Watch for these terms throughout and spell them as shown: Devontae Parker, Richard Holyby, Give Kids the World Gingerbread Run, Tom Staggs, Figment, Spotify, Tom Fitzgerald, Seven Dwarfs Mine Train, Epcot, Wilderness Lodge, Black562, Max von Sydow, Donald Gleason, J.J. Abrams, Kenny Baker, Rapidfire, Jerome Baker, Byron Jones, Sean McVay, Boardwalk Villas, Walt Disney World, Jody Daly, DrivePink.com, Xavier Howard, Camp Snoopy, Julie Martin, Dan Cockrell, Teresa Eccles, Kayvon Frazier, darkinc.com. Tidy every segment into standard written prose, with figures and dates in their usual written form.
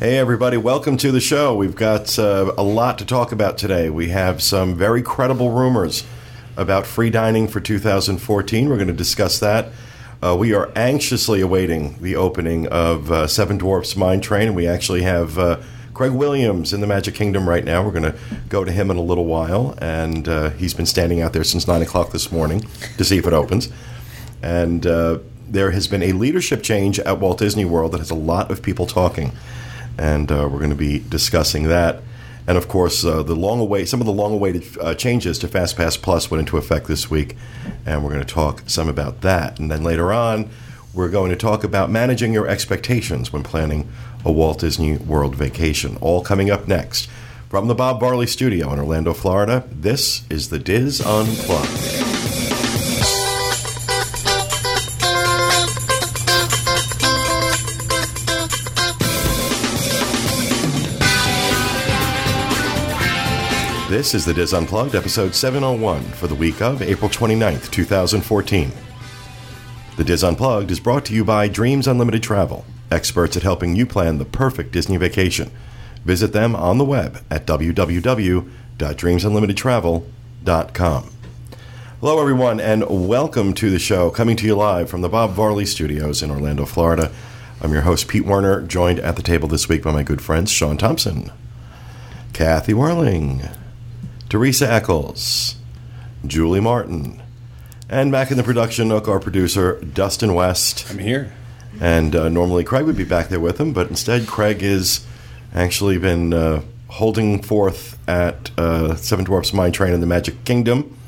Hey, everybody. Welcome to the show. We've got a lot to talk about today. We have some very credible rumors about free dining for 2014. We're going to discuss that. We are anxiously awaiting the opening of Seven Dwarfs Mine Train. We actually have Craig Williams in the Magic Kingdom right now. We're going to go to him in a little while, and he's been standing out there since 9 o'clock this morning to see if it opens. And there has been a leadership change at Walt Disney World that has a lot of people talking, and we're going to be discussing that. And, of course, some of the long-awaited changes to FastPass Plus went into effect this week, and we're going to talk some about that. And then later on, we're going to talk about managing your expectations when planning a Walt Disney World vacation. All coming up next. From the Bob Varley Studio in Orlando, Florida, this is the DIS Unplugged. This is the DIS Unplugged, episode 701, for the week of April 29th, 2014. The DIS Unplugged is brought to you by Dreams Unlimited Travel, experts at helping you plan the perfect Disney vacation. Visit them on the web at www.dreamsunlimitedtravel.com. Hello, everyone, and welcome to the show, coming to you live from the Bob Varley Studios in Orlando, Florida. I'm your host, Pete Werner, joined at the table this week by my good friends, Sean Thompson, Kathy Warling, Teresa Eccles, Julie Martin, and back in the production nook, our producer, Dustin West. I'm here. And normally Craig would be back there with him, but instead Craig has actually been holding forth at Seven Dwarfs Mine Train in the Magic Kingdom.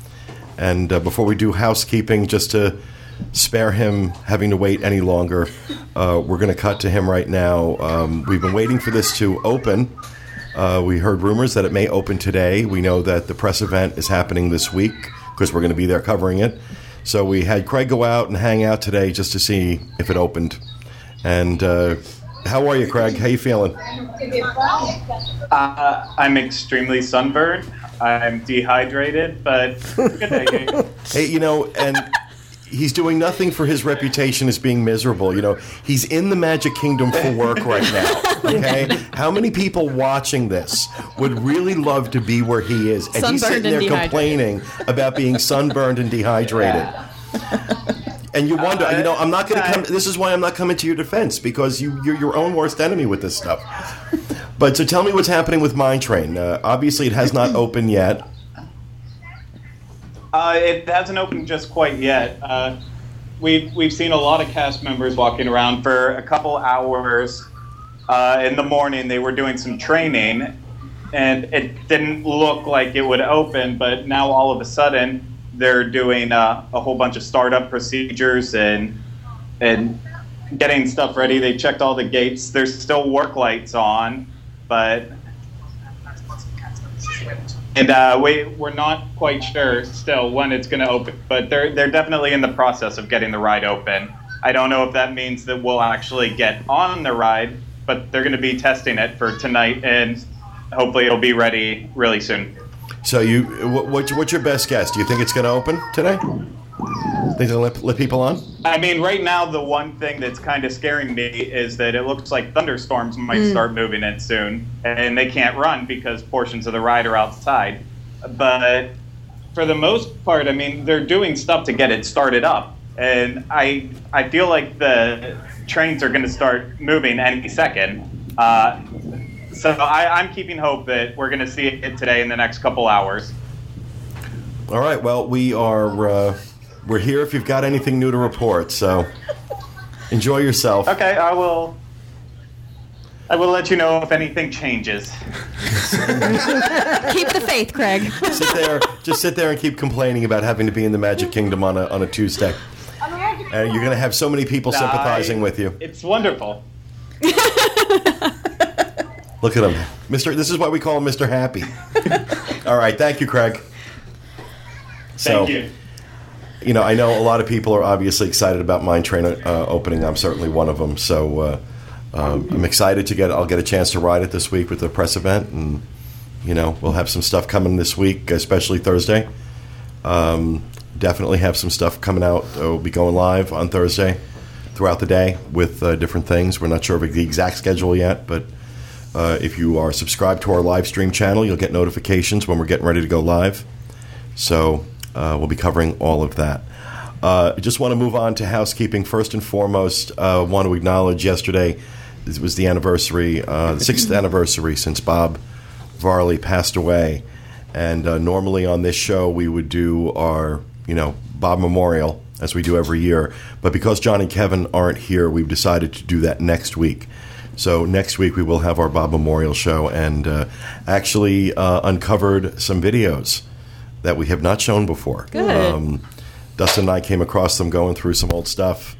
And before we do housekeeping, just to spare him having to wait any longer, we're going to cut to him right now. We've been waiting for this to open. We heard rumors that it may open today. We know that the press event is happening this week because we're going to be there covering it. So we had Craig go out and hang out today just to see if it opened. And how are you, Craig? How you feeling? I'm extremely sunburned. I'm dehydrated, but good day. Hey, you know, and he's doing nothing for his reputation as being miserable. You know, he's in the Magic Kingdom for work right now. Okay, how many people watching this would really love to be where he is? And he's sitting there complaining about being sunburned and dehydrated. Yeah. And you wonder, you know, I'm not going to come. This is why I'm not coming to your defense, because you're your own worst enemy with this stuff. But so tell me what's happening with Mine Train. Obviously, it has not opened yet. It hasn't opened just quite yet. We've seen a lot of cast members walking around for a couple hours. In the morning, they were doing some training, and it didn't look like it would open, but now all of a sudden, they're doing a whole bunch of startup procedures and getting stuff ready. They checked all the gates. There's still work lights on, but... And we're not quite sure still when it's going to open, but they're definitely in the process of getting the ride open. I don't know if that means that we'll actually get on the ride, but they're going to be testing it for tonight, and hopefully it'll be ready really soon. So what's your best guess? Do you think it's going to open today? Think they'll let people on? I mean, right now the one thing that's kind of scaring me is that it looks like thunderstorms might start moving in soon, and they can't run because portions of the ride are outside. But for the most part, I mean, they're doing stuff to get it started up, and I feel like the trains are going to start moving any second. So I'm keeping hope that we're going to see it today in the next couple hours. All right, well, we are... We're here if you've got anything new to report, so enjoy yourself. Okay, I will let you know if anything changes. Keep the faith, Craig. Just sit there and keep complaining about having to be in the Magic Kingdom on a Tuesday. And you're going to have so many people sympathizing with you. It's wonderful. Look at him. This is why we call him Mr. Happy. All right, thank you, Craig. Thank you. You know, I know a lot of people are obviously excited about Mine Train opening. I'm certainly one of them. So I'm excited I'll get a chance to ride it this week with the press event. And, you know, we'll have some stuff coming this week, especially Thursday. Definitely have some stuff coming out. We'll be going live on Thursday throughout the day with different things. We're not sure of the exact schedule yet, but If you are subscribed to our live stream channel, you'll get notifications when we're getting ready to go live. So we'll be covering all of that. I just want to move on to housekeeping. First and foremost, I want to acknowledge yesterday it was the anniversary, the 6th anniversary since Bob Varley passed away. And normally on this show we would do our, Bob Memorial, as we do every year. But because John and Kevin aren't here, we've decided to do that next week. So next week we will have our Bob Memorial show and actually uncovered some videos that we have not shown before. Good. Dustin and I came across them going through some old stuff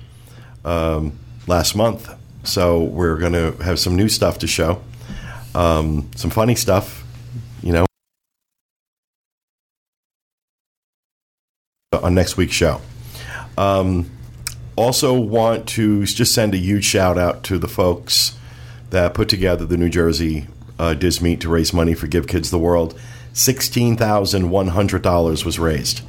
last month. So we're going to have some new stuff to show, some funny stuff, on next week's show. Also want to just send a huge shout out to the folks that put together the New Jersey DIS meet to raise money for Give Kids the World. $16,100 was raised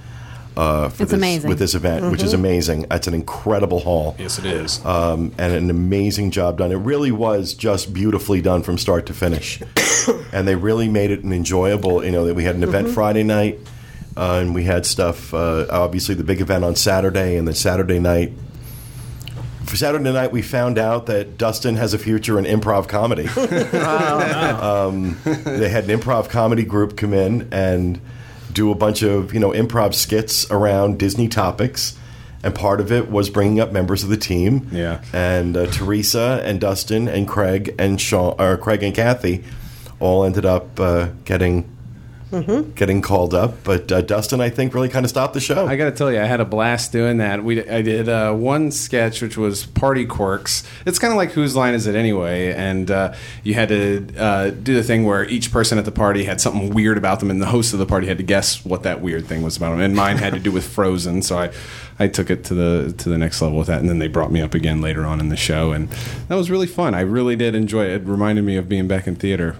with this event, which is amazing. That's an incredible haul. Yes, it is. And an amazing job done. It really was just beautifully done from start to finish. And they really made it an enjoyable, that we had an event Friday night. And we had stuff, obviously the big event on Saturday, and then Saturday night. For Saturday night, we found out that Dustin has a future in improv comedy. Wow. They had an improv comedy group come in and do a bunch of, improv skits around Disney topics. And part of it was bringing up members of the team. Yeah. And Teresa and Dustin and Craig and Sean, or Craig and Kathy all ended up getting called up, but Dustin, I think, really kind of stopped the show. I got to tell you, I had a blast doing that. I did one sketch, which was Party Quirks. It's kind of like Whose Line Is It Anyway? And you had to do the thing where each person at the party had something weird about them, and the host of the party had to guess what that weird thing was about them. And mine had to do with Frozen, so I took it to the next level with that, and then they brought me up again later on in the show, and that was really fun. I really did enjoy it. It reminded me of being back in theater.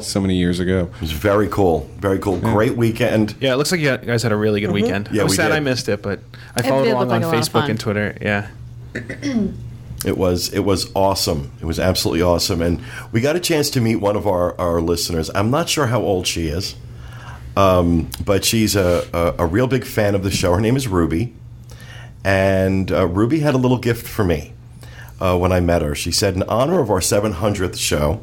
So many years ago. It was very cool. Very cool. Yeah. Great weekend. Yeah, it looks like you guys had a really good weekend. Yeah, I was sad I missed it, but I followed along on Facebook and Twitter. Yeah. It was awesome. It was absolutely awesome. And we got a chance to meet one of our listeners. I'm not sure how old she is, but she's a real big fan of the show. Her name is Ruby. And Ruby had a little gift for me when I met her. She said, in honor of our 700th show,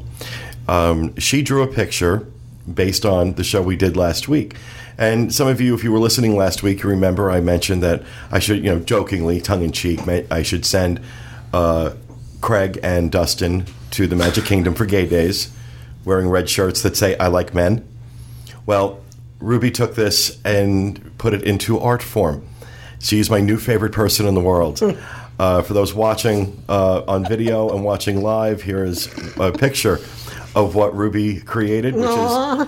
she drew a picture based on the show we did last week. And some of you, if you were listening last week, you remember I mentioned that I should, jokingly, tongue-in-cheek, I should send Craig and Dustin to the Magic Kingdom for Gay Days wearing red shirts that say, I like men. Well, Ruby took this and put it into art form. She's my new favorite person in the world. For those watching on video and watching live, here is a picture of what Ruby created, which is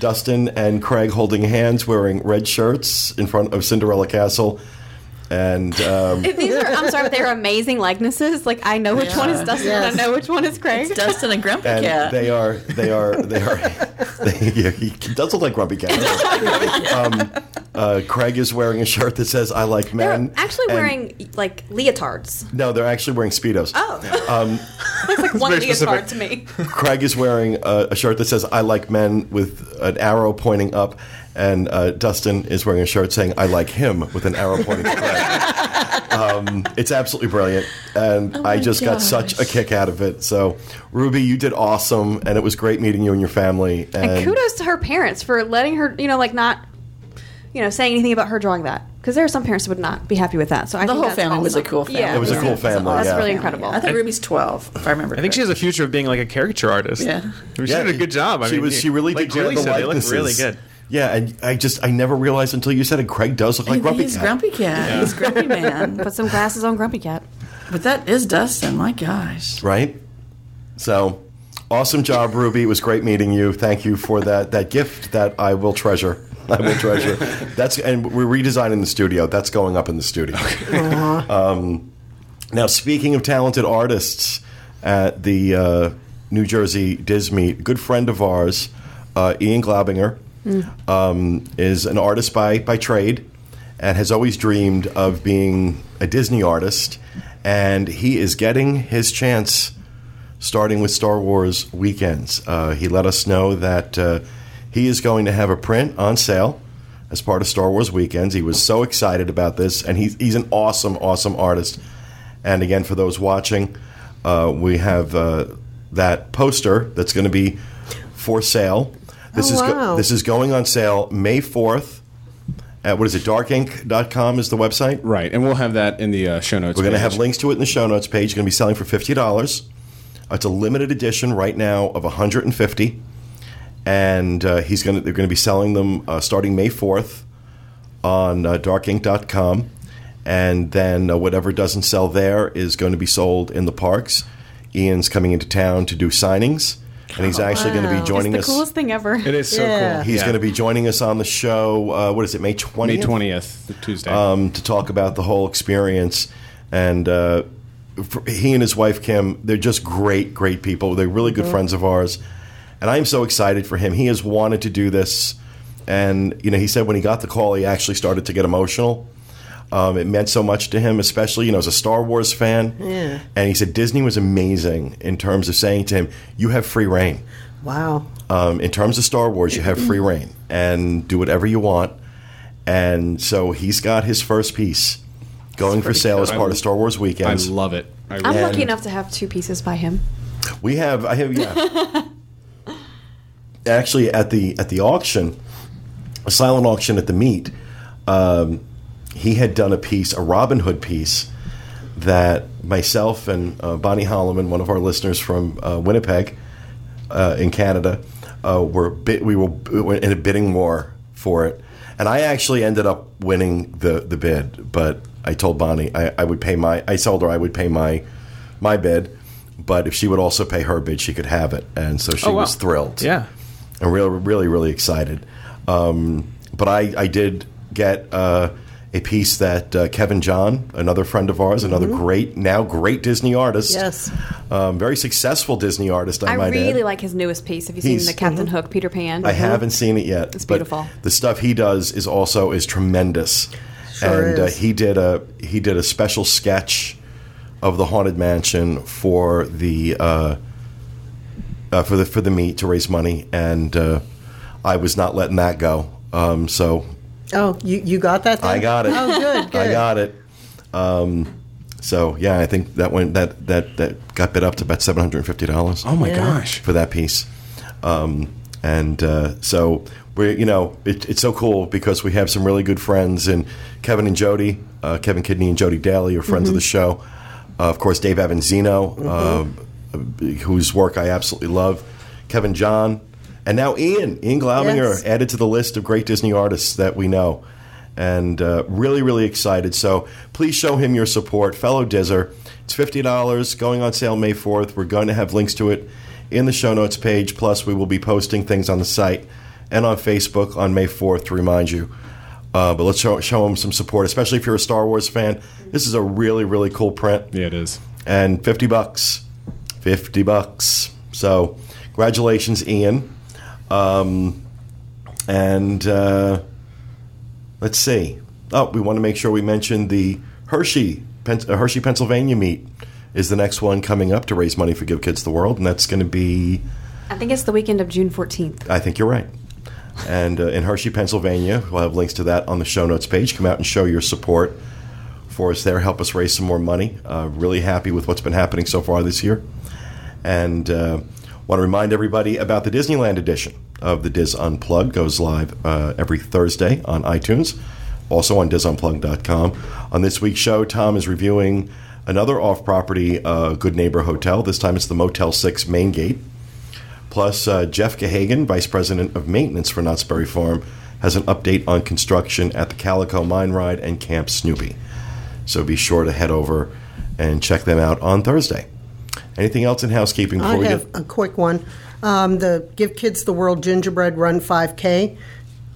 Dustin and Craig holding hands, wearing red shirts in front of Cinderella Castle. And these are, I'm sorry, but they're amazing likenesses. Like, I know which one is Dustin, and I know which one is Craig. It's Dustin and Grumpy Cat. He does look like Grumpy Cat. Craig is wearing a shirt that says "I like men." They're actually wearing like leotards. No, they're actually wearing Speedos. Oh, looks like one leotard to me. Craig is wearing a shirt that says "I like men" with an arrow pointing up, and Dustin is wearing a shirt saying "I like him" with an arrow pointing to Craig. It's absolutely brilliant, and I just got such a kick out of it. So, Ruby, you did awesome, and it was great meeting you and your family. And kudos to her parents for letting her, not. Saying anything about her drawing that. Because there are some parents who would not be happy with that. So I think the whole family was a cool family. Yeah. It was a cool family. That's really incredible. I think Ruby's 12, if I remember. I think she has a future of being like a caricature artist. Yeah. She did a good job. She really did. Like Julie said, they looked really good. Yeah, and I never realized until you said it. Craig does look like Grumpy Cat. He's Grumpy Cat. Yeah. He's Grumpy Man. Put some glasses on Grumpy Cat. But that is Dustin. My gosh. Right? So, awesome job, Ruby. It was great meeting you. Thank you for that gift that I will treasure. And we're redesigning the studio. That's going up in the studio. Now, speaking of talented artists at the New Jersey DIS meet, a good friend of ours, Ian Glaubinger, is an artist by trade and has always dreamed of being a Disney artist. And he is getting his chance starting with Star Wars Weekends. He let us know that he is going to have a print on sale as part of Star Wars Weekends. He was so excited about this, and he's an awesome, awesome artist. And again, for those watching, we have that poster that's going to be for sale. This is going on sale May 4th. At, what is it, darkinc.com is the website? Right, and we'll have that in the show notes page. We're going to have links to it in the show notes page. It's going to be selling for $50. It's a limited edition right now of 150, and they're going to be selling them starting May 4th on darkinc.com, and then whatever doesn't sell there is going to be sold in the parks. Ian's coming into town to do signings. And he's actually going to be joining us. It's the coolest thing ever. It is so cool. He's going to be joining us on the show, what is it, May 20th? May 20th, the Tuesday. To talk about the whole experience. And he and his wife, Kim, they're just great, great people. They're really good friends of ours. And I'm so excited for him. He has wanted to do this. And, you know, he said when he got the call, he actually started to get emotional. It meant so much to him, especially, you know, as a Star Wars fan. Yeah. And he said Disney was amazing in terms of saying to him, you have free reign. Wow. In terms of Star Wars, you have free reign and do whatever you want. And so he's got his first piece going for sale as part of Star Wars Weekends. I love it. I'm lucky enough to have two pieces by him. Yeah. Actually, at the auction, a silent auction at the meet, he had done a piece, a Robin Hood piece, that myself and Bonnie Holloman, one of our listeners from Winnipeg in Canada, we were in a bidding war for it. And I actually ended up winning the bid, but I told Bonnie I told her I would pay my bid, but if she would also pay her bid, she could have it. And so she was thrilled. Yeah. And really, really, really excited. But I did get... a piece that Kevin John, another friend of ours, another great Disney artist. Yes. Very successful Disney artist, I might add. I really like his newest piece. Have you seen the Captain Hook, Peter Pan? I haven't seen it yet. It's beautiful. The stuff he does is tremendous. Sure and is. He did a special sketch of the Haunted Mansion for the meet to raise money, and I was not letting that go. Oh, you got that thing? I got it. Oh, good. I got it. So yeah, I think that went that got bid up to about $750. Oh my gosh, for that piece. So we're it's so cool because we have some really good friends and Kevin and Jody, Kevin Kidney and Jody Daly are friends of the show. Of course, Dave Avanzino, whose work I absolutely love. Kevin John. And now Ian Glaubinger added to the list of great Disney artists that we know. And really, really excited. So please show him your support, fellow Dizzer. It's $50, going on sale May 4th. We're going to have links to it in the show notes page. Plus, we will be posting things on the site and on Facebook on May 4th to remind you. But let's show him some support, especially if you're a Star Wars fan. This is a really, really cool print. Yeah, it is. And $50. $50. So congratulations, Ian. Let's see. Oh, we want to make sure we mention the Hershey, Pennsylvania meet is the next one coming up to raise money for Give Kids the World, and that's going to be... I think it's the weekend of June 14th. I think you're right. And in Hershey, Pennsylvania, we'll have links to that on the show notes page. Come out and show your support for us there. Help us raise some more money. Really happy with what's been happening so far this year. And... want to remind everybody about the Disneyland edition of the DIS Unplugged. Goes live every Thursday on iTunes, also on disunplugged.com. On this week's show, Tom is reviewing another off-property Good Neighbor hotel. This time it's the Motel 6 main gate. Plus, Jeff Gahagan, Vice President of Maintenance for Knott's Berry Farm, has an update on construction at the Calico Mine Ride and Camp Snoopy. So be sure to head over and check them out on Thursday. Anything else in housekeeping? I have a quick one. The Give Kids the World Gingerbread Run 5K.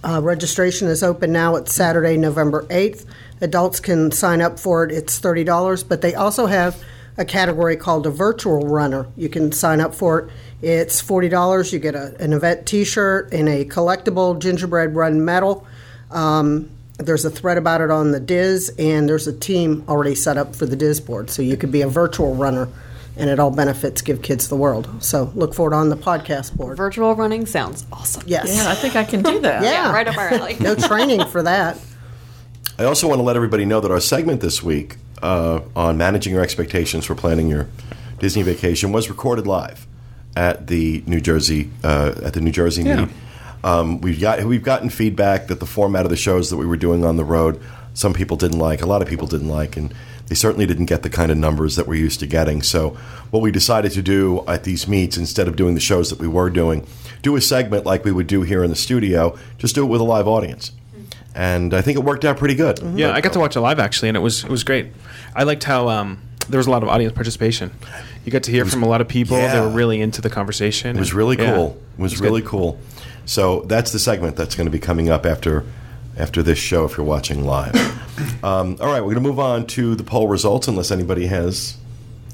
Registration is open now. It's Saturday, November 8th. Adults can sign up for it. It's $30, but they also have a category called a virtual runner. You can sign up for it. It's $40. You get an event T-shirt and a collectible Gingerbread Run medal. There's a thread about it on the DIS, and there's a team already set up for the DIS board, so you could be a virtual runner and it all benefits Give Kids the World. So look for it on the podcast board. Virtual running sounds awesome. Yes. Yeah, I think I can do that. Yeah, right up our alley. No training for that. I also want to let everybody know that our segment this week on managing your expectations for planning your Disney vacation was recorded live at the New Jersey meet. We've gotten feedback that the format of the shows that we were doing on the road, some people didn't like, a lot of people didn't like, and they certainly didn't get the kind of numbers that we're used to getting. So what we decided to do at these meets, instead of doing the shows that we were doing, do a segment like we would do here in the studio, just do it with a live audience. And I think it worked out pretty good. Mm-hmm. Yeah, I got to watch it live, actually, and it was great. I liked how there was a lot of audience participation. You got to hear from a lot of people. Yeah. They were really into the conversation. It was really cool. Yeah, it was really good. Cool. So that's the segment that's going to be coming up after this show, if you're watching live. All right, we're going to move on to the poll results, unless anybody has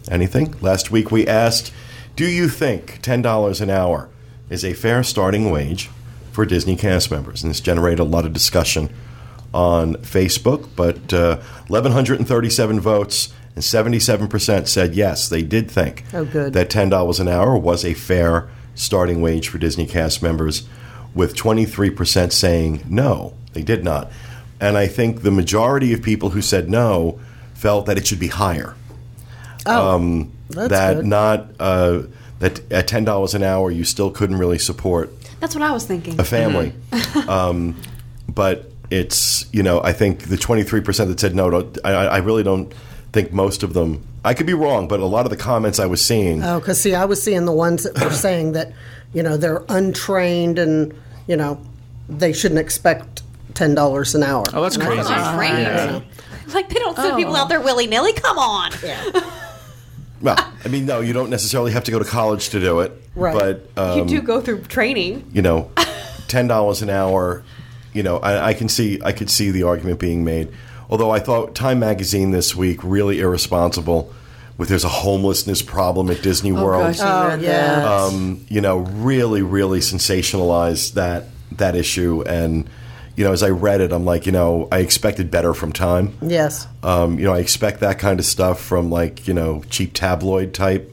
anything. Last week we asked, do you think $10 an hour is a fair starting wage for Disney cast members? And this generated a lot of discussion on Facebook, but 1,137 votes, and 77% said yes, they did think that $10 an hour was a fair starting wage for Disney cast members, with 23% saying no, they did not. And I think the majority of people who said no felt that it should be higher. That at $10 an hour, you still couldn't really support. That's what I was thinking. A family. Mm-hmm. But it's, I think the 23% that said no, I really don't think most of them. I could be wrong, but a lot of the comments I was seeing. Oh, because, I was seeing the ones that were saying that, they're untrained and, they shouldn't expect $10 an hour. Oh, that's crazy. Yeah. Like, they don't send people out there willy-nilly. Come on. Yeah. Well, no, you don't necessarily have to go to college to do it. Right. But you do go through training. $10 an hour, I could see the argument being made. Although I thought Time Magazine this week really irresponsible with there's a homelessness problem at Disney World. Gosh, yes. Really, really sensationalized that issue. And, as I read it, I'm like, I expected better from Time. Yes. I expect that kind of stuff from, cheap tabloid type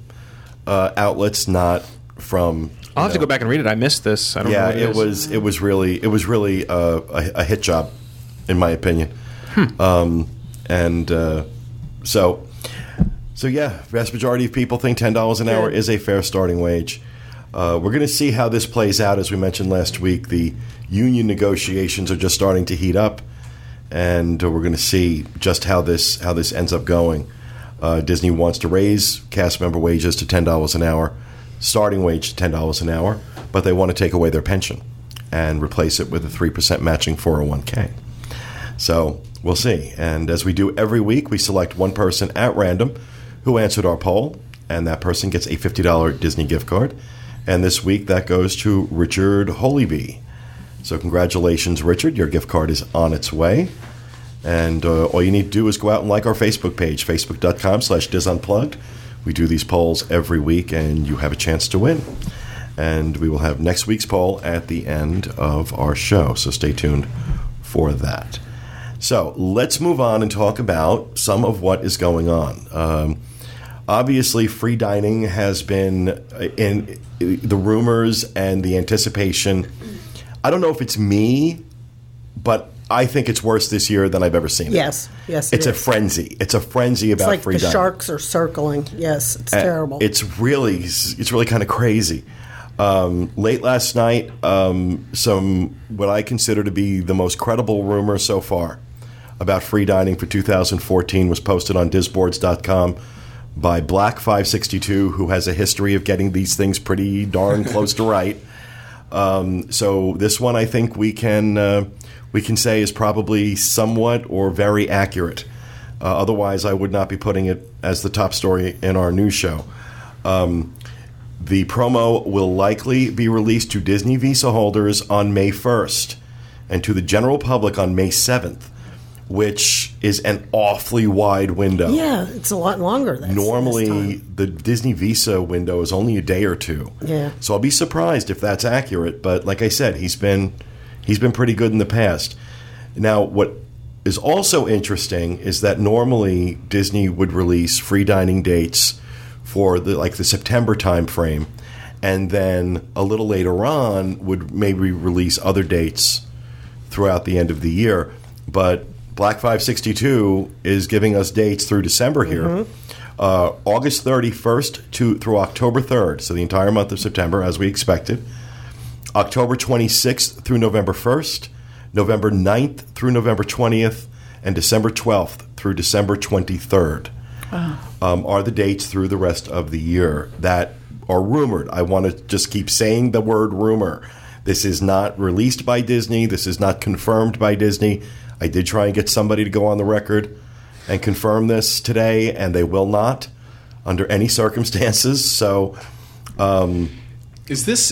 outlets, not from. I'll have to go back and read it. I missed this. I don't know. Yeah, it was really a hit job, in my opinion. Hmm. Vast majority of people think $10 an hour is a fair starting wage. We're going to see how this plays out. As we mentioned last week, the union negotiations are just starting to heat up, and we're going to see just how this ends up going. Disney wants to raise cast member wages to $10 an hour, starting wage to $10 an hour, but they want to take away their pension and replace it with a 3% matching 401k. So we'll see. And as we do every week, we select one person at random who answered our poll, and that person gets a $50 Disney gift card. And this week, that goes to Richard Holyby. So congratulations, Richard. Your gift card is on its way. And all you need to do is go out and like our Facebook page, facebook.com/disunplugged. We do these polls every week, and you have a chance to win. And we will have next week's poll at the end of our show, so stay tuned for that. So let's move on and talk about some of what is going on. Obviously, free dining has been in the rumors and the anticipation. I don't know if it's me, but I think it's worse this year than I've ever seen it. Yes, it's a frenzy. It's a frenzy about free dining. It's like the sharks are circling. Yes, it's terrible. It's really kind of crazy. Late last night, what I consider to be the most credible rumor so far about free dining for 2014 was posted on disboards.com. by Black562, who has a history of getting these things pretty darn close to right. So this one, I think we can say is probably somewhat or very accurate. Otherwise, I would not be putting it as the top story in our news show. The promo will likely be released to Disney Visa holders on May 1st and to the general public on May 7th. Which is an awfully wide window. Yeah, it's a lot longer than normally. The Disney Visa window is only a day or two. Yeah. So I'll be surprised if that's accurate. But like I said, he's been pretty good in the past. Now, what is also interesting is that normally Disney would release free dining dates for the September time frame, and then a little later on would maybe release other dates throughout the end of the year. But Black 562 is giving us dates through December here. Mm-hmm. August 31st through October 3rd, so the entire month of September, as we expected. October 26th through November 1st, November 9th through November 20th, and December 12th through December 23rd are the dates through the rest of the year that are rumored. I want to just keep saying the word rumor. This is not released by Disney. This is not confirmed by Disney. I did try and get somebody to go on the record and confirm this today, and they will not under any circumstances. So... Is this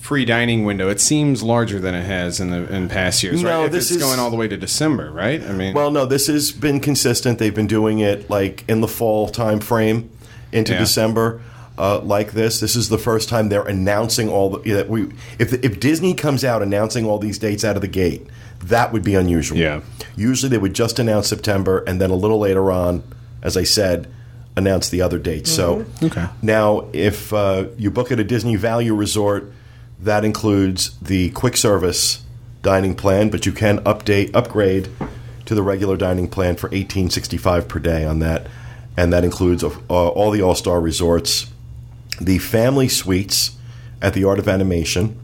free dining window? It seems larger than it has in past years, right? This is going all the way to December, right? I mean, well, no, this has been consistent. They've been doing it like in the fall time frame into December, like this. This is the first time they're announcing if Disney comes out announcing all these dates out of the gate, that would be unusual. Yeah. Usually they would just announce September and then a little later on, as I said, announce the other dates. Mm-hmm. So now if you book at a Disney Value Resort, that includes the quick service dining plan, but you can upgrade to the regular dining plan for $18.65 per day on that, and that includes all the All-Star Resorts, the family suites at the Art of Animation,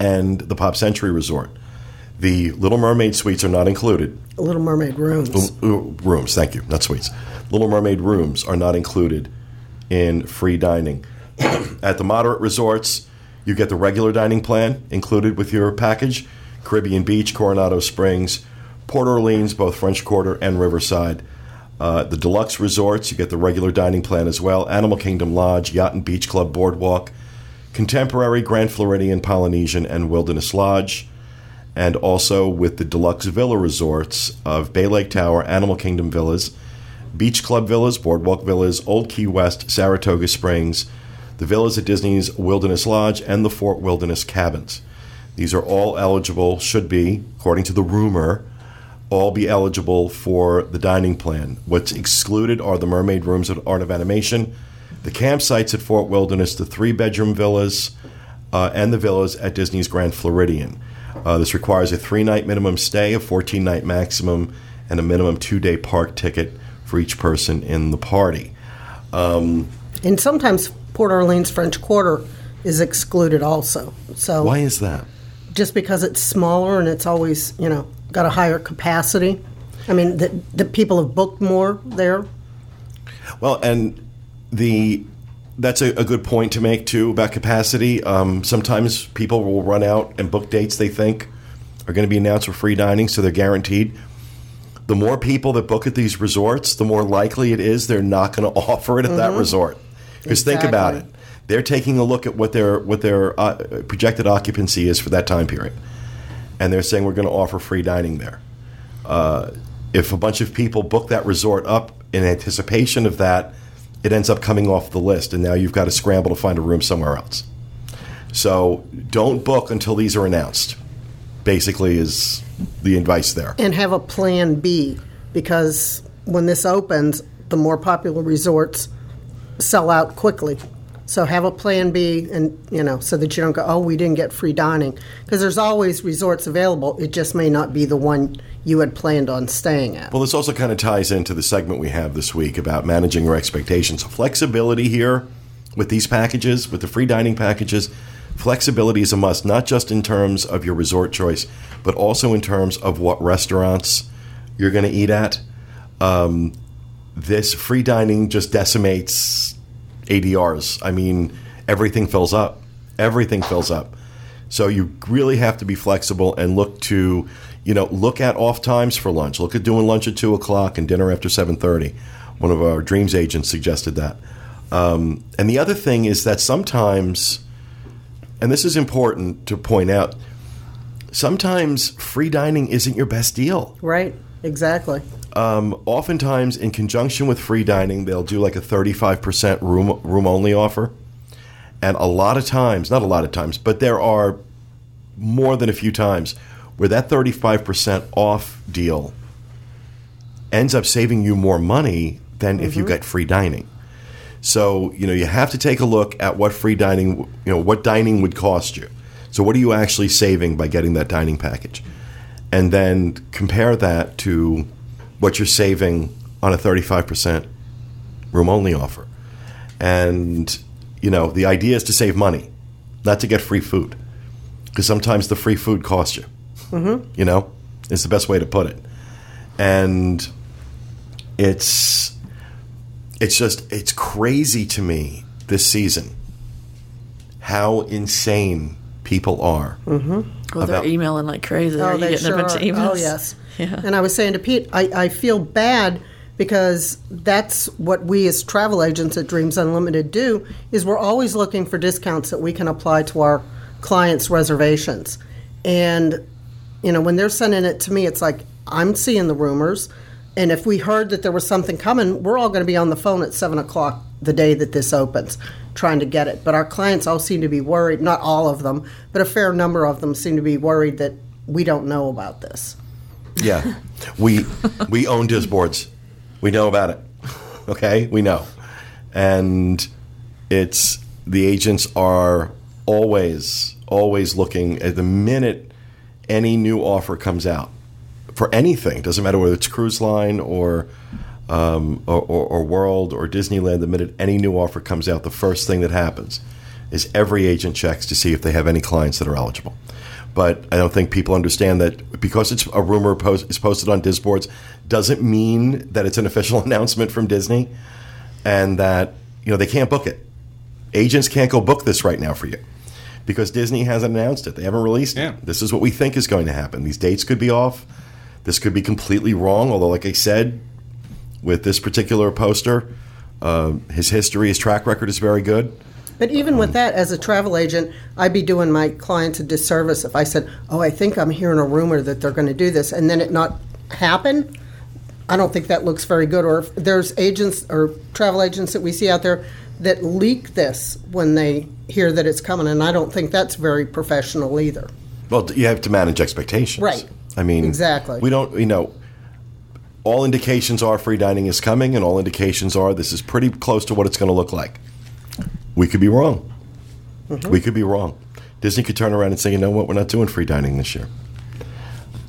and the Pop Century Resort. The Little Mermaid suites are not included. Little Mermaid rooms. Rooms, thank you, not suites. Little Mermaid rooms are not included in free dining. At the moderate resorts, you get the regular dining plan included with your package. Caribbean Beach, Coronado Springs, Port Orleans, both French Quarter and Riverside. The deluxe resorts, you get the regular dining plan as well. Animal Kingdom Lodge, Yacht and Beach Club Boardwalk, Contemporary, Grand Floridian, Polynesian, and Wilderness Lodge. And also with the deluxe villa resorts of Bay Lake Tower, Animal Kingdom Villas, Beach Club Villas, Boardwalk Villas, Old Key West, Saratoga Springs, the villas at Disney's Wilderness Lodge, and the Fort Wilderness Cabins. These are all eligible, should be, according to the rumor, all be eligible for the dining plan. What's excluded are the Mermaid Rooms at Art of Animation, the campsites at Fort Wilderness, the three-bedroom villas, and the villas at Disney's Grand Floridian. This requires a 3-night minimum stay, a 14-night maximum, and a minimum 2-day park ticket for each person in the party. And sometimes Port Orleans French Quarter is excluded also. So why is that? Just because it's smaller and it's always, got a higher capacity. I mean, the people have booked more there. Well, and that's a good point to make, too, about capacity. Sometimes people will run out and book dates they think are going to be announced for free dining, so they're guaranteed. The more people that book at these resorts, the more likely it is they're not going to offer it at that resort. Because think about it. They're taking a look at what their projected occupancy is for that time period. And they're saying we're going to offer free dining there. If a bunch of people book that resort up in anticipation of that, it ends up coming off the list, and now you've got to scramble to find a room somewhere else. So don't book until these are announced, basically is the advice there. And have a plan B, because when this opens, the more popular resorts sell out quickly. So have a plan B, and so that you don't go, oh, we didn't get free dining. Because there's always resorts available. It just may not be the one you had planned on staying at. Well, this also kind of ties into the segment we have this week about managing your expectations. So flexibility here with these packages, with the free dining packages, flexibility is a must, not just in terms of your resort choice, but also in terms of what restaurants you're going to eat at. This free dining just decimates ADRs. I mean, everything fills up. Everything fills up. So you really have to be flexible and look to, look at off times for lunch. Look at doing lunch at 2 o'clock and dinner after 7:30. One of our Dreams agents suggested that. And the other thing is that sometimes, and this is important to point out, sometimes free dining isn't your best deal. Right, exactly. Oftentimes, in conjunction with free dining, they'll do like a 35% room-only offer. And a lot of times, not a lot of times, but there are more than a few times where that 35% off deal ends up saving you more money than if you get free dining. So, you know, you have to take a look at what free dining, you know, what dining would cost you. So what are you actually saving by getting that dining package? And then compare that to what you're saving on a 35% room-only offer. And, you know, the idea is to save money, not to get free food. Because sometimes the free food costs you. Mm-hmm. You know, is the best way to put it. And it's just, it's crazy to me this season how insane people are. Mm-hmm. Well, they're emailing like crazy. Oh, they sure are. Are you getting a bunch of emails? Oh, yes. Yeah. And I was saying to Pete, I feel bad because that's what we as travel agents at Dreams Unlimited do, is we're always looking for discounts that we can apply to our clients' reservations. And, you know, when they're sending it to me, it's like, I'm seeing the rumors. And if we heard that there was something coming, we're all going to be on the phone at 7 o'clock the day that this opens, trying to get it. But our clients all seem to be worried, not all of them, but a fair number of them seem to be worried that we don't know about this. Yeah. We own DIS boards. We know about it. Okay? We know. And it's, the agents are always looking at the minute any new offer comes out. For anything, doesn't matter whether it's cruise line or World or Disneyland. The minute any new offer comes out, the first thing that happens is every agent checks to see if they have any clients that are eligible. But I don't think people understand that because it's a rumor is posted on DIS boards doesn't mean that it's an official announcement from Disney, and that, you know, they can't book it. Agents can't go book this right now for you. Because Disney hasn't announced it. They haven't released it. This is what we think is going to happen. These dates could be off. This could be completely wrong. Although, like I said, with this particular poster, his history, his track record is very good. But even with that, as a travel agent, I'd be doing my clients a disservice if I said, oh, I think I'm hearing a rumor that they're going to do this, and then it not happen. I don't think that looks very good. Or if there's agents or travel agents that we see out there that leak this when they hear that it's coming, and I don't think that's very professional either. Well, you have to manage expectations. Right. I mean, exactly. We don't, you know, all indications are free dining is coming, and all indications are this is pretty close to what it's going to look like. We could be wrong. Mm-hmm. We could be wrong. Disney could turn around and say, you know what, we're not doing free dining this year.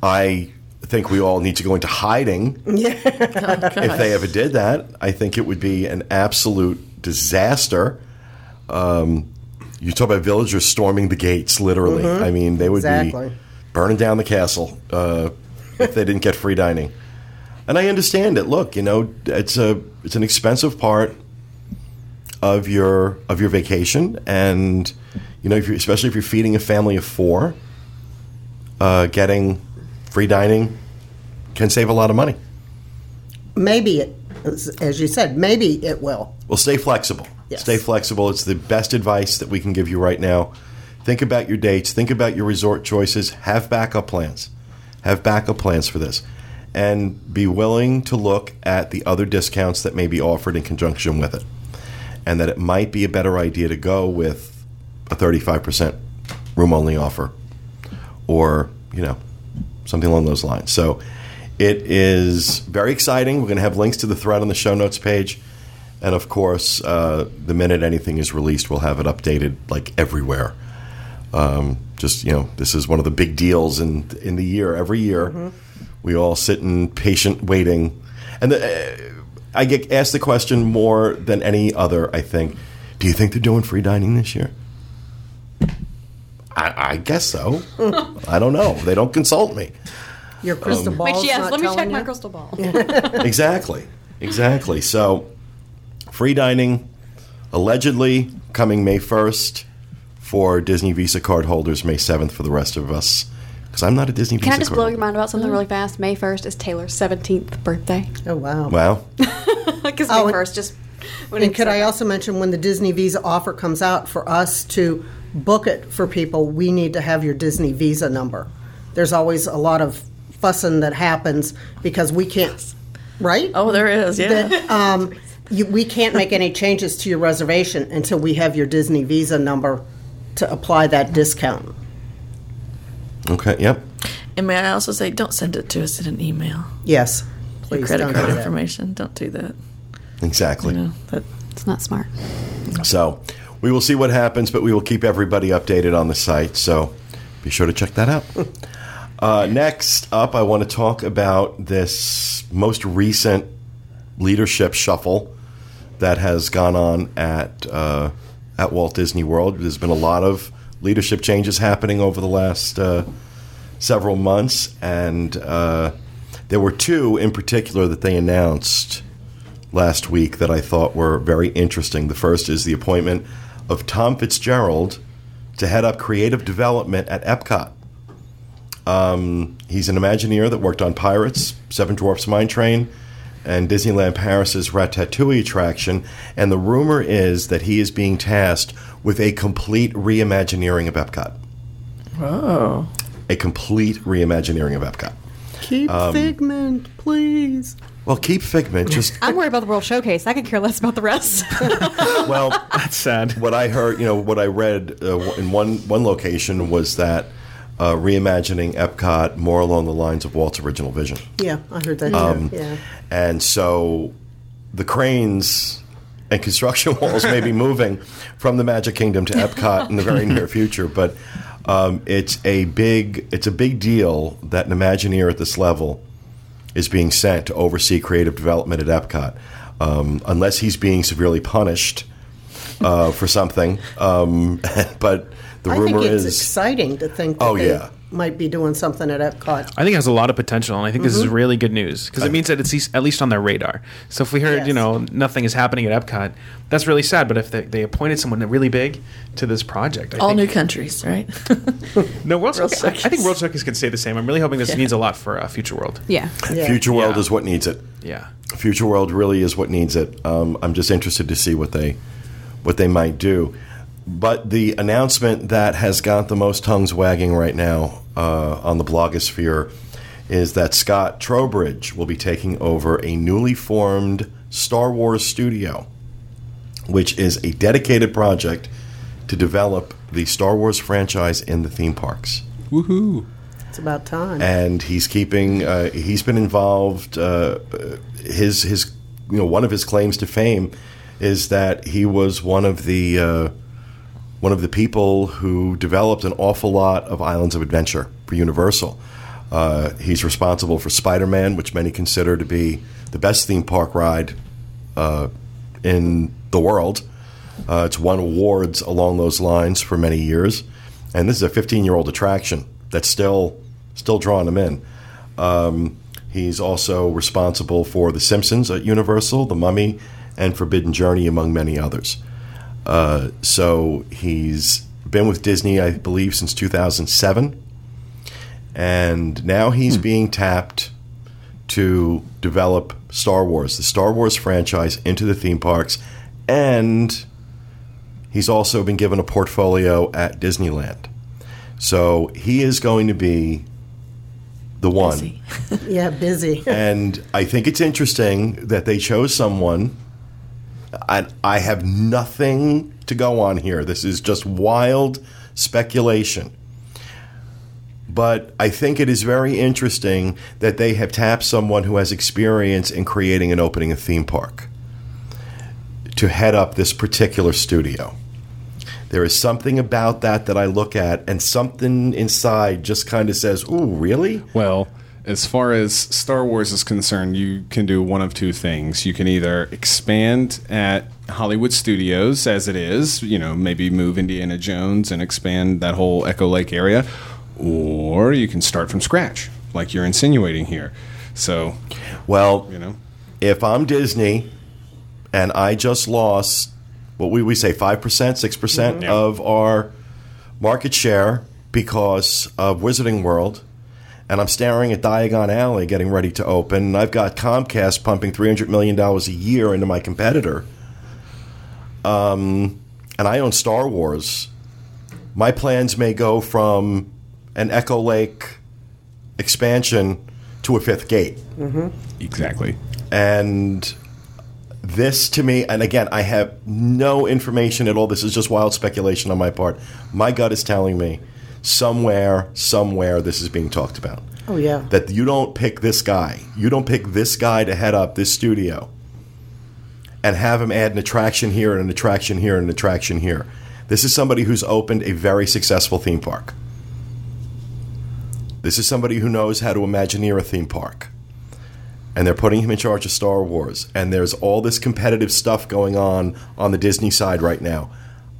I think we all need to go into hiding. Yeah. If they ever did that, I think it would be an absolute disaster. You talk about villagers storming the gates, literally. Mm-hmm. I mean, they would be burning down the castle if they didn't get free dining. And I understand it. Look, you know, it's an expensive part of your vacation, and, you know, if you're, especially if you're feeding a family of four, getting free dining can save a lot of money. Maybe it, as you said, maybe it will. Well, stay flexible. Yes. Stay flexible. It's the best advice that we can give you right now. Think about your dates. Think about your resort choices. Have backup plans. Have backup plans for this. And be willing to look at the other discounts that may be offered in conjunction with it. And that it might be a better idea to go with a 35% room-only offer or, you know, something along those lines. So it is very exciting. We're going to have links to the thread on the show notes page. And, of course, the minute anything is released, we'll have it updated, like, everywhere. Just, you know, this is one of the big deals in the year. Every year, we all sit in patient waiting. And I get asked the question more than any other, I think. Do you think they're doing free dining this year? I guess so. I don't know. They don't consult me. Your crystal ball. Which, yes, let me check my crystal ball. Exactly. Exactly. So, free dining allegedly coming May 1st. For Disney Visa card holders, May 7th for the rest of us. Because I'm not a Disney Visa card holder. Can I just blow your mind about something really fast? May 1st is Taylor's 17th birthday. Oh, wow. Wow. Because May 1st just... And could I also mention when the Disney Visa offer comes out, for us to book it for people, we need to have your Disney Visa number. There's always a lot of fussing that happens because we can't... Right? Oh, there is, yeah. That, we can't make any changes to your reservation until we have your Disney Visa number to apply that discount. Okay, yep. And may I also say, don't send it to us in an email. Yes, please. Your credit card information, don't do that. Exactly. You know, that It's not smart. So we will see what happens, but we will keep everybody updated on the site. So be sure to check that out. Next up, I want to talk about this most recent leadership shuffle that has gone on at Walt Disney World. There's been a lot of leadership changes happening over the last several months, and there were two in particular that they announced last week that I thought were very interesting. The first is the appointment of Tom Fitzgerald to head up creative development at Epcot. He's an Imagineer that worked on Pirates, Seven Dwarfs Mine Train, and Disneyland Paris's Ratatouille attraction, and the rumor is that he is being tasked with a complete reimagineering of Epcot. Oh. A complete reimagineering of Epcot. Keep Figment, please. Well, keep Figment. Just I'm worried about the World Showcase. I could care less about the rest. Well, that's sad. What I heard, what I read in one location was that reimagining Epcot more along the lines of Walt's original vision. Yeah, I heard that. Yeah. And so the cranes and construction walls may be moving from the Magic Kingdom to Epcot in the very near future, but it's a big deal that an Imagineer at this level is being sent to oversee creative development at Epcot, unless he's being severely punished for something. But the rumor is it's exciting to think that they might be doing something at Epcot. I think it has a lot of potential, and I think this is really good news because it means that it's at least on their radar. So if we heard, nothing is happening at Epcot, that's really sad. But if they appointed someone really big to this project, I think, new countries, right? No, World Showcase. I think World Showcase can stay the same. I'm really hoping this means a lot for Future World. Yeah. Future World is what needs it. Yeah, Future World really is what needs it. I'm just interested to see what they might do. But the announcement that has got the most tongues wagging right now on the blogosphere is that Scott Trowbridge will be taking over a newly formed Star Wars studio, which is a dedicated project to develop the Star Wars franchise in the theme parks. Woohoo! It's about time. And he's keeping. He's been involved. His one of his claims to fame is that he was one of the people who developed an awful lot of Islands of Adventure for Universal. He's responsible for Spider-Man, which many consider to be the best theme park ride in the world. It's won awards along those lines for many years. And this is a 15-year-old attraction that's still drawing him in. He's also responsible for The Simpsons at Universal, The Mummy, and Forbidden Journey, among many others. So he's been with Disney, I believe, since 2007, and now he's being tapped to develop Star Wars, the Star Wars franchise, into the theme parks, and he's also been given a portfolio at Disneyland. So he is going to be the one. Busy. Yeah, busy. And I think it's interesting that they chose someone. I have nothing to go on here. This is just wild speculation. But I think it is very interesting that they have tapped someone who has experience in creating and opening a theme park to head up this particular studio. There is something about that I look at, and something inside just kind of says, ooh, really? Well, as far as Star Wars is concerned, you can do one of two things. You can either expand at Hollywood Studios as it is, maybe move Indiana Jones and expand that whole Echo Lake area, or you can start from scratch, like you're insinuating here. So, if I'm Disney and I just lost, what we say, 5%, 6% of our market share because of Wizarding World, and I'm staring at Diagon Alley getting ready to open, and I've got Comcast pumping $300 million a year into my competitor, and I own Star Wars, my plans may go from an Echo Lake expansion to a fifth gate. Mm-hmm. Exactly. And this to me, and again, I have no information at all. This is just wild speculation on my part. My gut is telling me Somewhere, this is being talked about. Oh, yeah. That you don't pick this guy. You don't pick this guy to head up this studio and have him add an attraction here and an attraction here and an attraction here. This is somebody who's opened a very successful theme park. This is somebody who knows how to Imagineer a theme park. And they're putting him in charge of Star Wars. And there's all this competitive stuff going on the Disney side right now.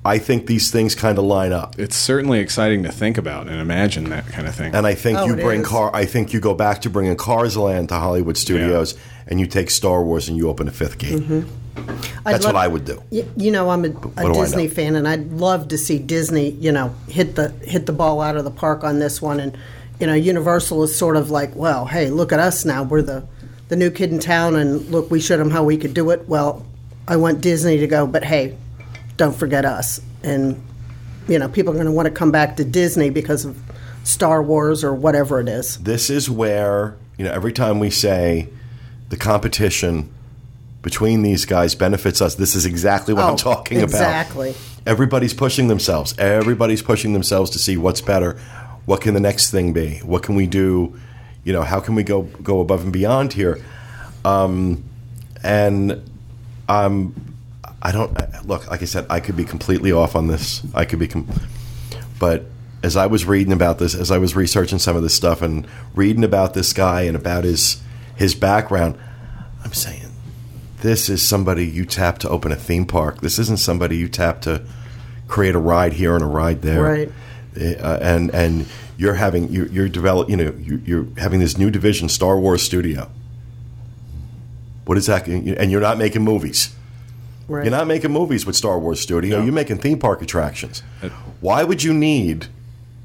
I think these things kind of line up. It's certainly exciting to think about and imagine that kind of thing. And I think you go back to bringing Cars Land to Hollywood Studios, yeah, and you take Star Wars and you open a fifth gate. Mm-hmm. That's what I would do. You know, I'm a Disney fan, and I'd love to see Disney, you know, hit the ball out of the park on this one. And you know, Universal is sort of like, well, hey, look at us now. We're the new kid in town, and look, we showed them how we could do it. Well, I want Disney to go, but hey, don't forget us. And, you know, people are going to want to come back to Disney because of Star Wars or whatever it is. This is where, you know, every time we say the competition between these guys benefits us, this is exactly what I'm talking about. Exactly. Everybody's pushing themselves. Everybody's pushing themselves to see what's better. What can the next thing be? What can we do? You know, how can we go above and beyond here? Like I said, I could be completely off on this. But as I was reading about this, as I was researching some of this stuff and reading about this guy and about his background, I'm saying this is somebody you tap to open a theme park. This isn't somebody you tap to create a ride here and a ride there. Right. And you're having this new division, Star Wars Studio. What is that? And you're not making movies. Right. You're not making movies with Star Wars Studio. No. You're making theme park attractions. Why would you need,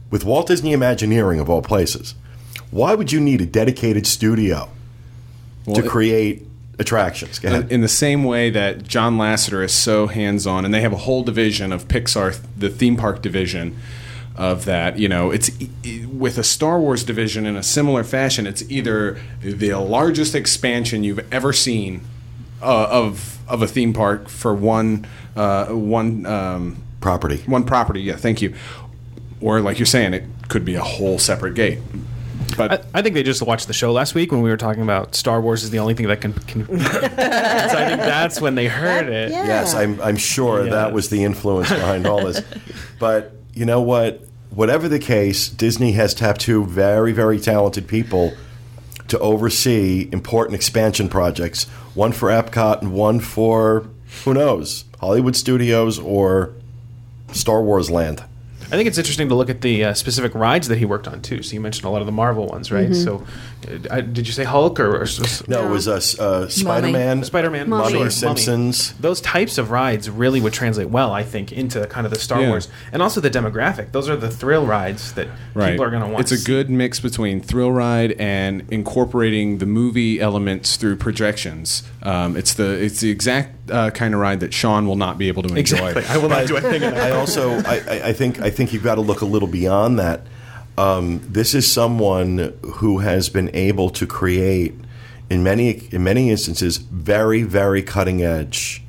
with Walt Disney Imagineering of all places, why would you need a dedicated studio to create attractions? Go ahead. In the same way that John Lasseter is so hands-on, and they have a whole division of Pixar, the theme park division of that, you know, it's with a Star Wars division in a similar fashion. It's either the largest expansion you've ever seen of a theme park for one property. One property, yeah, thank you. Or like you're saying, it could be a whole separate gate. But I think they just watched the show last week when we were talking about Star Wars is the only thing that can. So I think that's when they heard it. Yeah. Yes, I'm sure that was the influence behind all this. But you know what? Whatever the case, Disney has tapped two very, very talented people to oversee important expansion projects, one for Epcot and one for, who knows, Hollywood Studios or Star Wars Land. I think it's interesting to look at the specific rides that he worked on, too. So you mentioned a lot of the Marvel ones, right? Mm-hmm. So did you say Hulk? Or no, it was Spider-Man. Spider-Man. Mummy. Simpsons. Those types of rides really would translate well, I think, into kind of the Star Wars. And also the demographic. Those are the thrill rides that people are going to want. It's a good mix between thrill ride and incorporating the movie elements through projections. It's the exact kind of ride that Sean will not be able to enjoy. Exactly. I will not do a thing of that. I think you've got to look a little beyond that. This is someone who has been able to create, in many instances, very, very cutting edge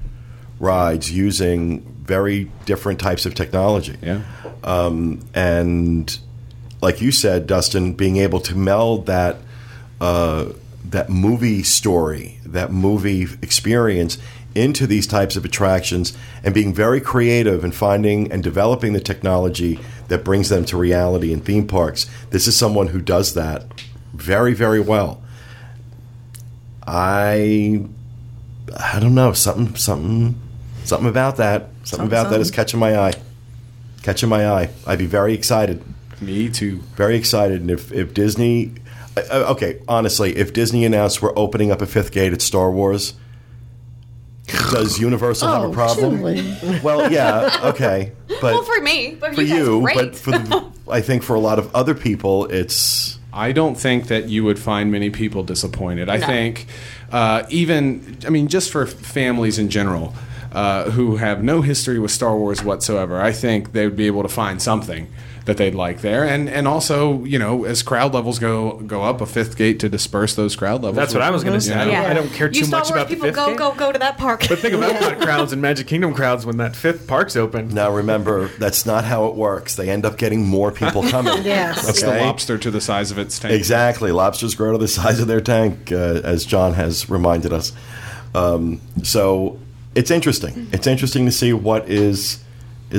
rides using very different types of technology. Yeah. And like you said, Dustin, being able to meld that movie story, that movie experience into these types of attractions and being very creative and finding and developing the technology that brings them to reality in theme parks. This is someone who does that very, very well. I don't know, something about that. Something about that is catching my eye. I'd be very excited. Me too. Very excited. And if Disney, okay, honestly, if Disney announced we're opening up a fifth gate at Star Wars, does Universal have a problem? Surely. Well, yeah, okay. But well, for me, but for you, great. But for I think for a lot of other people, it's. I don't think that you would find many people disappointed. No. I think just for families in general who have no history with Star Wars whatsoever, I think they would be able to find something that they'd like there, and also, you know, as crowd levels go up, a fifth gate to disperse those crowd levels. That's what I was going to say. Yeah. I don't care too much about the fifth gate. Go to that park. But think about the crowds and Magic Kingdom crowds when that fifth park's open. Now remember, that's not how it works. They end up getting more people coming. Yes. That's the lobster to the size of its tank. Exactly. Lobsters grow to the size of their tank, as John has reminded us. So it's interesting. It's interesting to see what is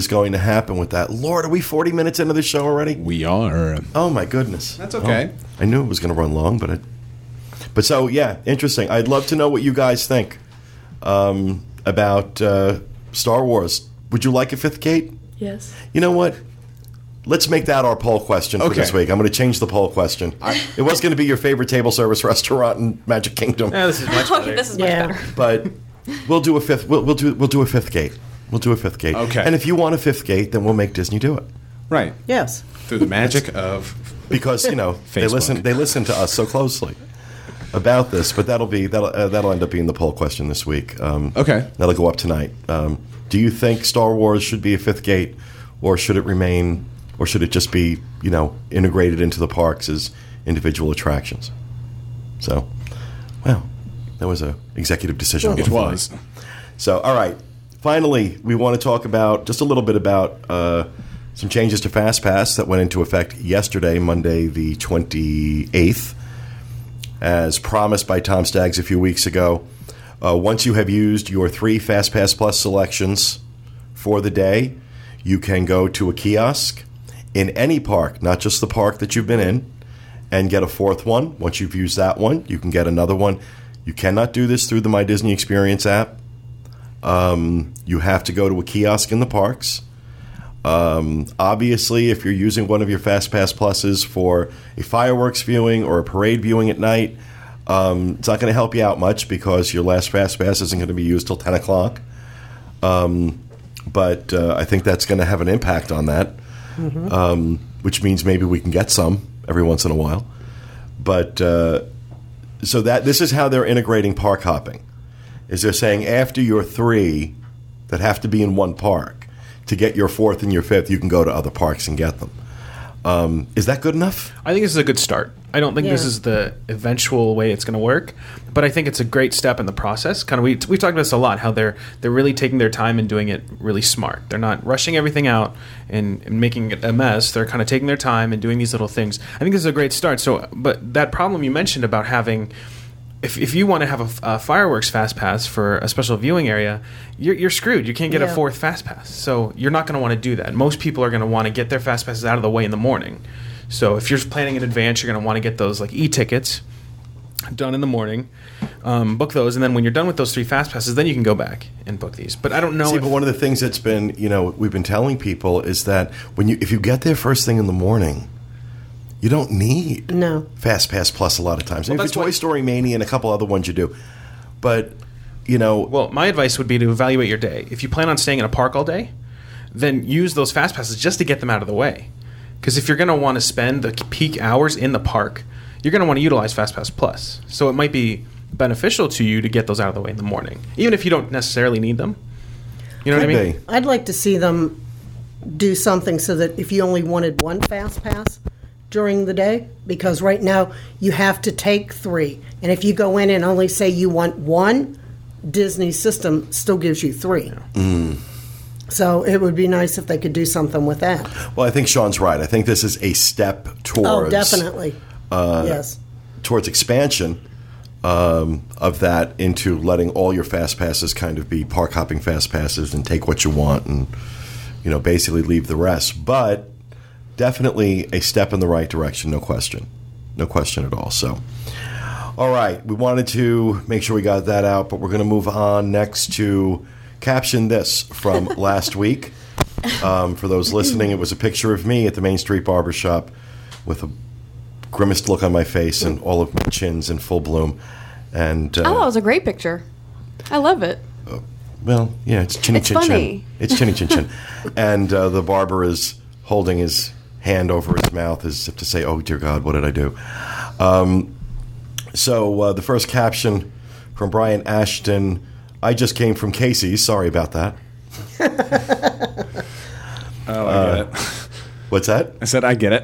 going to happen with that. Lord, are we 40 minutes into this show already? We are. Oh, my goodness. That's okay. Oh, I knew it was going to run long, but so, yeah, interesting. I'd love to know what you guys think about Star Wars. Would you like a fifth Kate? Yes. You know what? Let's make that our poll question for this week. I'm going to change the poll question. It was going to be your favorite table service restaurant in Magic Kingdom. No, this is much better. Okay, this is much better. But we'll do a fifth. We'll do a fifth gate. We'll do a fifth gate. Okay. And if you want a fifth gate, then we'll make Disney do it. Right. Yes. Through the magic of because you know Facebook. They listen to us so closely about this. But that'll end up being the poll question this week. Okay. That'll go up tonight. Do you think Star Wars should be a fifth gate, or should it remain? Or should it just be, you know, integrated into the parks as individual attractions? So, well, that was an executive decision. It was. So, all right. Finally, we want to talk about just a little bit about some changes to FastPass that went into effect yesterday, Monday the 28th, as promised by Tom Staggs a few weeks ago. Once you have used your 3 FastPass Plus selections for the day, you can go to a kiosk in any park, not just the park that you've been in, and get a 4th one. Once you've used that one, you can get another one. You cannot do this through the My Disney Experience app. You have to go to a kiosk in the parks. Obviously, if you're using one of your FastPass Pluses for a fireworks viewing or a parade viewing at night, it's not going to help you out much because your last FastPass isn't going to be used till 10 o'clock. But I think that's going to have an impact on that. Mm-hmm. Which means maybe we can get some every once in a while. But so that this is how they're integrating park hopping, is they're saying after your 3 that have to be in one park, to get your 4th and your 5th, you can go to other parks and get them. Is that good enough? I think this is a good start. I don't think this is the eventual way it's going to work, but I think it's a great step in the process. Kind of, we've talked about this a lot, how they're really taking their time and doing it really smart. They're not rushing everything out and making it a mess. They're kind of taking their time and doing these little things. I think this is a great start. So, but that problem you mentioned about having, if you want to have a fireworks fast pass for a special viewing area, you're screwed. You can't get a 4th fast pass. So you're not going to want to do that. Most people are going to want to get their fast passes out of the way in the morning. So if you're planning in advance, you're going to want to get those like e-tickets done in the morning, book those, and then when you're done with those 3 fast passes, then you can go back and book these. But I don't know. See, but one of the things that's been, you know, we've been telling people is that if you get there first thing in the morning, you don't need FastPass Plus a lot of times. Well, maybe Toy Story Mania and a couple other ones you do. But, you know... Well, my advice would be to evaluate your day. If you plan on staying in a park all day, then use those FastPasses just to get them out of the way. Because if you're going to want to spend the peak hours in the park, you're going to want to utilize FastPass Plus. So it might be beneficial to you to get those out of the way in the morning, even if you don't necessarily need them. You know what I mean? I'd like to see them do something so that if you only wanted one FastPass during the day, because right now you have to take 3, and if you go in and only say you want one, Disney system still gives you 3. So it would be nice if they could do something with that. Well, I think Sean's right. I think this is a step towards definitely towards expansion of that into letting all your fast passes kind of be park hopping fast passes and take what you want and, you know, basically leave the rest. But definitely a step in the right direction, no question. No question at all. So, all right, we wanted to make sure we got that out, but we're going to move on next to caption this from last week. For those listening, it was a picture of me at the Main Street Barbershop with a grimaced look on my face and all of my chins in full bloom. And it was a great picture. I love it. Well, yeah, it's chinny chin chin. It's chinny chin chin. And the barber is holding his hand over his mouth as if to say, oh, dear God, what did I do? So the first caption from Brian Ashton, I just came from Casey's. Sorry about that. I get it. What's that? I said I get it.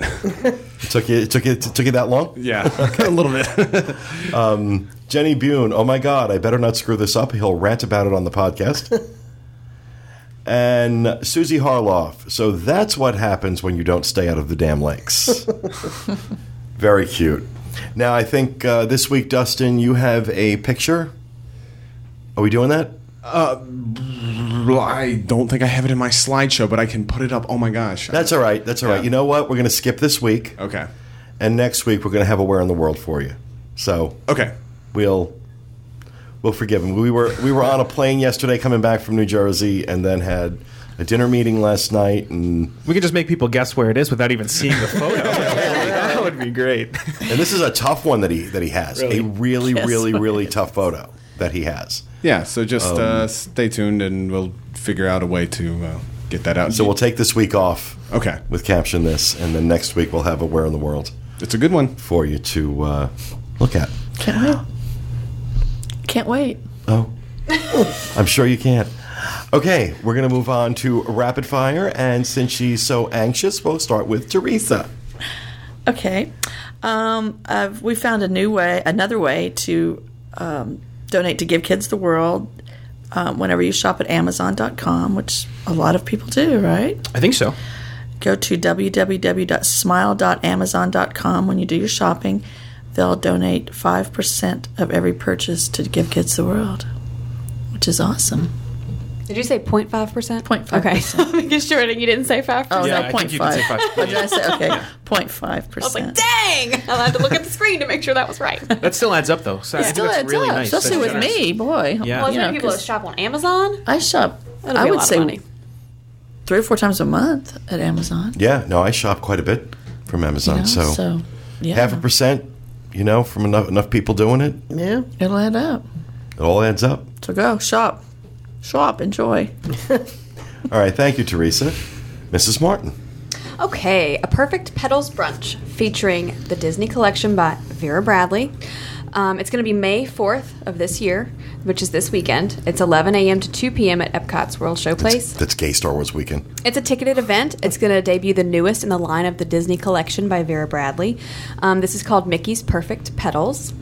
It took you that long? Yeah, a little bit. Jenny Bune, oh, my God, I better not screw this up. He'll rant about it on the podcast. And Susie Harloff, so that's what happens when you don't stay out of the damn lakes. Very cute. Now, I think this week, Dustin, you have a picture. Are we doing that? I don't think I have it in my slideshow, but I can put it up. Oh, my gosh. That's all right. That's all right. You know what? We're going to skip this week. Okay. And next week, we're going to have a Where in the World for you. So okay, we'll forgive him. We were on a plane yesterday coming back from New Jersey and then had a dinner meeting last night. And we could just make people guess where it is without even seeing the photo. That would be great. And this is a tough one that he has. Really? A really, really, really tough photo that he has. Yeah, so just stay tuned, and we'll figure out a way to get that out. So we'll take this week off with Caption This, and then next week we'll have a Where in the World. It's a good one. For you to look at. Can't wait. Oh. I'm sure you can't. Okay, we're going to move on to Rapid Fire, and since she's so anxious, we'll start with Teresa. Okay. We found another way to... donate to Give Kids the World whenever you shop at Amazon.com, which a lot of people do, right? I think so. Go to www.smile.amazon.com. When you do your shopping, they'll donate 5% of every purchase to Give Kids the World, which is awesome. Did you say 0.5%? 0.5%. Okay. Making sure you didn't say 5%. Oh, yeah, no, 0.5%. Did I say? Okay, 0.5%. I was like, dang! I'll have to look at the screen to make sure that was right. That still adds up, though. So it still adds really up, nice. Especially with me, boy. Yeah. Well, you know, people that shop on Amazon. I shop, I would say, 3 or 4 times a month at Amazon. Yeah, no, I shop quite a bit from Amazon. You know, so yeah. 0.5%, from enough people doing it. Yeah, it'll add up. It all adds up. So go, shop. Shop, enjoy. All right, thank you, Teresa. Mrs. Martin. Okay, A Perfect Petals Brunch featuring the Disney Collection by Vera Bradley. It's going to be May 4th of this year, which is this weekend. It's 11 a.m. to 2 p.m. at Epcot's World Showplace. That's gay Star Wars weekend. It's a ticketed event. It's going to debut the newest in the line of the Disney Collection by Vera Bradley. This is called Mickey's Perfect Petals.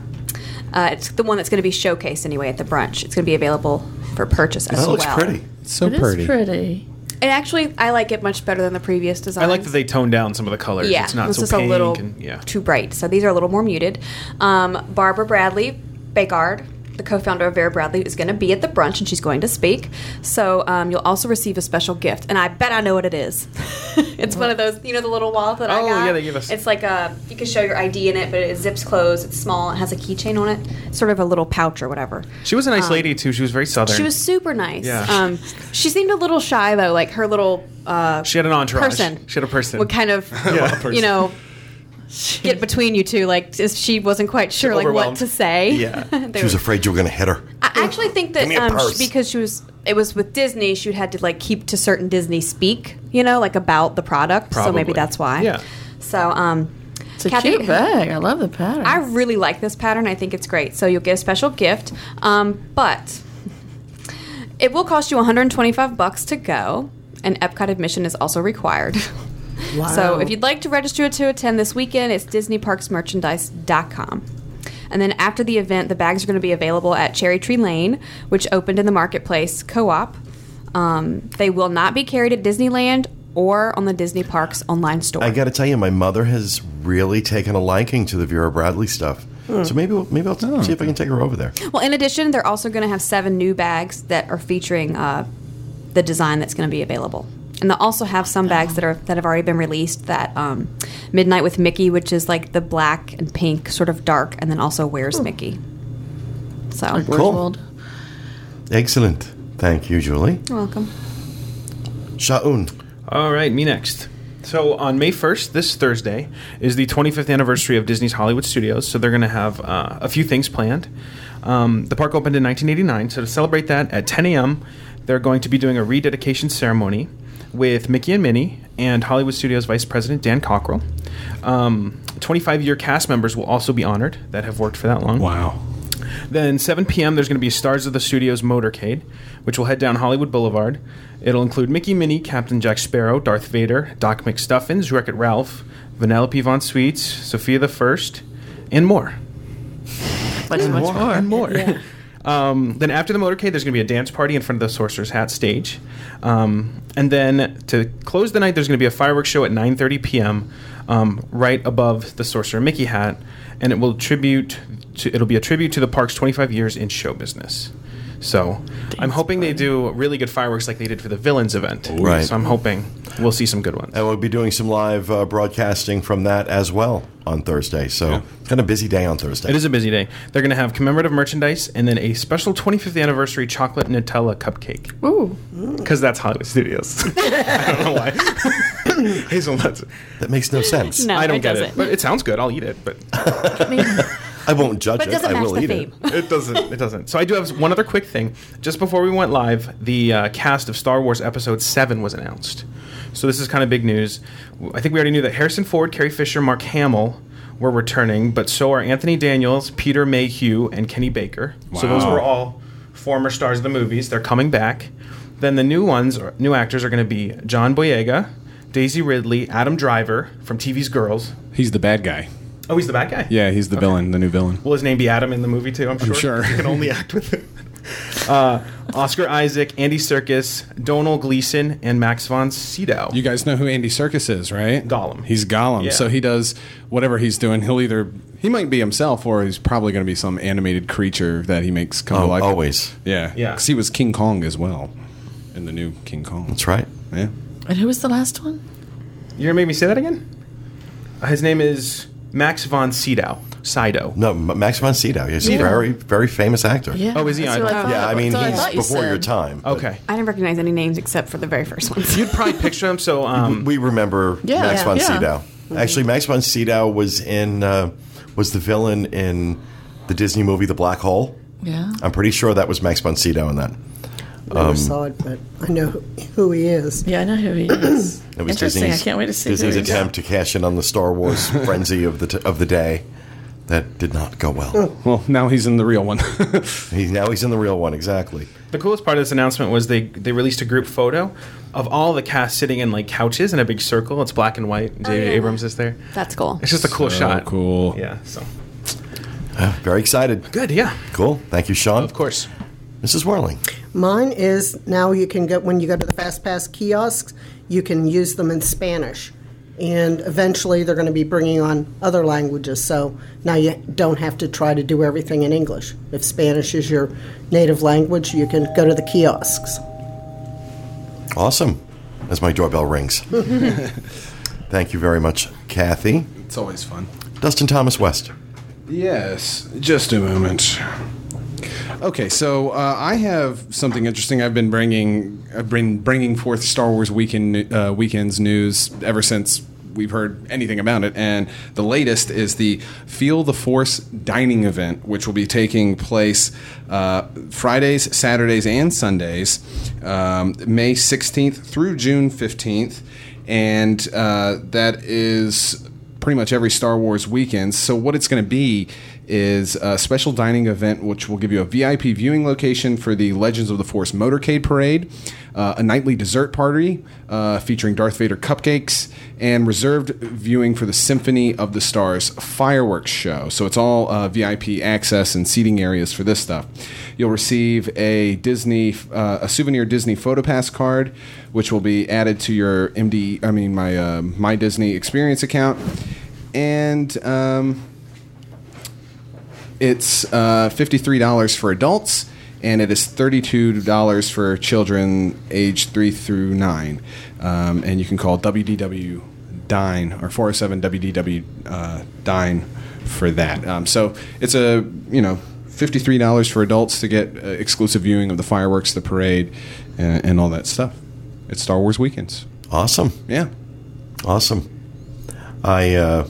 It's the one that's going to be showcased anyway at the brunch. It's going to be available for purchase as well. It looks pretty. It's so pretty. It is pretty. And actually, I like it much better than the previous design. I like that they toned down some of the colors. Yeah, it's not so pink. A little too bright. So these are a little more muted. Barbara Bradley Bagard, the co-founder of Vera Bradley, is going to be at the brunch, and she's going to speak. So you'll also receive a special gift, and I bet I know what it is. It's one of those, the little wallet that I got. Oh, yeah, they give us. It's like you can show your ID in it, but it zips closed. It's small. It has a keychain on it. It's sort of a little pouch or whatever. She was a nice lady, too. She was very Southern. She was super nice. Yeah. She seemed a little shy, though. Like her little she had an entourage. She had a person. Would kind of, get between you two. Like she wasn't quite sure like what to say. Yeah, she was afraid you were going to hit her. I actually think that because it was with Disney, she had to like keep to certain Disney speak, like about the product. Probably. So maybe that's why. Yeah. So it's a Kathy, cute bag. I love the pattern. I really like this pattern. I think it's great. So you'll get a special gift, but it will cost you $125 to go, and Epcot admission is also required. Wow. So if you'd like to register to attend this weekend, it's DisneyParksMerchandise.com. And then after the event, the bags are going to be available at Cherry Tree Lane, which opened in the Marketplace Co-op. They will not be carried at Disneyland or on the Disney Parks online store. I got to tell you, my mother has really taken a liking to the Vera Bradley stuff. So maybe I'll see if I can take her over there. Well, in addition, they're also going to have 7 new bags that are featuring the design that's going to be available. And they'll also have some bags that have already been released, that Midnight with Mickey, which is like the black and pink, sort of dark, and then also Where's Mickey. So cool. Excellent. Thank you, Julie. You're welcome. Shaun. All right, me next. So on May 1st, this Thursday, is the 25th anniversary of Disney's Hollywood Studios, so they're going to have a few things planned. The park opened in 1989, so to celebrate that, at 10 a.m., they're going to be doing a rededication ceremony with Mickey and Minnie and Hollywood Studios Vice President Dan Cockrell. 25-year cast members will also be honored that have worked for that long. Wow. Then 7 p.m. there's going to be Stars of the Studios motorcade, which will head down Hollywood Boulevard. It'll include Mickey, Minnie, Captain Jack Sparrow, Darth Vader, Doc McStuffins, Wreck-It Ralph, Vanellope Von Sweets, Sophia the First, and more. Much more. Yeah. Then after the motorcade, there's going to be a dance party in front of the Sorcerer's Hat stage. And then to close the night, there's going to be a fireworks show at 9:30 p.m. Right above the Sorcerer Mickey hat. And it'll be a tribute to the park's 25 years in show business. So I'm hoping they do really good fireworks like they did for the Villains event. Right. So I'm hoping we'll see some good ones. And we'll be doing some live broadcasting from that as well on Thursday. So it's kind of a busy day on Thursday. It is a busy day. They're going to have commemorative merchandise and then a special 25th anniversary chocolate Nutella cupcake. Ooh. Because that's Hollywood Studios. I don't know why. Hazelnuts. That makes no sense. No, I don't get it. But it sounds good. I'll eat it. But I won't judge it. I will eat it. It doesn't. It doesn't. So I do have one other quick thing. Just before we went live, the cast of Star Wars Episode 7 was announced. So this is kind of big news. I think we already knew that Harrison Ford, Carrie Fisher, Mark Hamill were returning, but so are Anthony Daniels, Peter Mayhew, and Kenny Baker. Wow. So those were all former stars of the movies. They're coming back. Then the new ones, new actors, are going to be John Boyega, Daisy Ridley, Adam Driver from TV's Girls. He's the bad guy. Oh, he's the bad guy? Yeah, he's the villain, the new villain. Will his name be Adam in the movie, too? I'm sure. He can only act with it. Oscar Isaac, Andy Serkis, Donald Gleason, and Max von Sydow. You guys know who Andy Serkis is, right? Gollum. He's Gollum. Yeah. So he does whatever he's doing. He'll either... He might be himself, or he's probably going to be some animated creature that he makes come to life. Always. Yeah. Because he was King Kong as well in the new King Kong. That's right. Yeah. And who was the last one? You're going to make me say that again? His name is... Max von Sydow. Max von Sydow. He's a very, very famous actor. Yeah. Oh, is he? I mean, he's before your time. Okay. I didn't recognize any names except for the very first ones. You'd probably picture him, so... we remember Max von Sydow. Actually, Max von Sydow was in... was the villain in the Disney movie The Black Hole. Yeah. I'm pretty sure that was Max von Sydow in that. I never saw it, but I know who he is. Yeah, I know who he is. It was interesting. I can't wait to see Disney's attempt to cash in on the Star Wars frenzy of the day. That did not go well. Oh. Well, now he's in the real one. He's in the real one, exactly. The coolest part of this announcement was they released a group photo of all the cast sitting in like couches in a big circle. It's black and white. J.J. Abrams is there. That's cool. It's just a cool shot. Cool. Yeah. So very excited. Good. Yeah. Cool. Thank you, Sean. Of course. Mrs. Warling. Mine is now you can get, when you go to the FastPass kiosks, you can use them in Spanish. And eventually they're going to be bringing on other languages. So now you don't have to try to do everything in English. If Spanish is your native language, you can go to the kiosks. Awesome. As my doorbell rings. Thank you very much, Kathy. It's always fun. Dustin Thomas West. Yes. Just a moment. Okay, so I have something interesting. I've been bringing forth Star Wars Weekends news ever since we've heard anything about it, and the latest is the Feel the Force dining event, which will be taking place Fridays, Saturdays, and Sundays, May 16th through June 15th, and that is pretty much every Star Wars weekend. So what it's going to be is a special dining event which will give you a VIP viewing location for the Legends of the Force Motorcade Parade, a nightly dessert party featuring Darth Vader cupcakes, and reserved viewing for the Symphony of the Stars fireworks show. So it's all VIP access and seating areas for this stuff. You'll receive a souvenir Disney PhotoPass card, which will be added to your My Disney Experience account, and it's $53 for adults, and it is $32 for children aged 3 through 9. And you can call WDW Dine or 407 WDW Dine for that. So it's $53 for adults to get exclusive viewing of the fireworks, the parade, and all that stuff. It's Star Wars Weekends. Awesome. Yeah. Awesome. I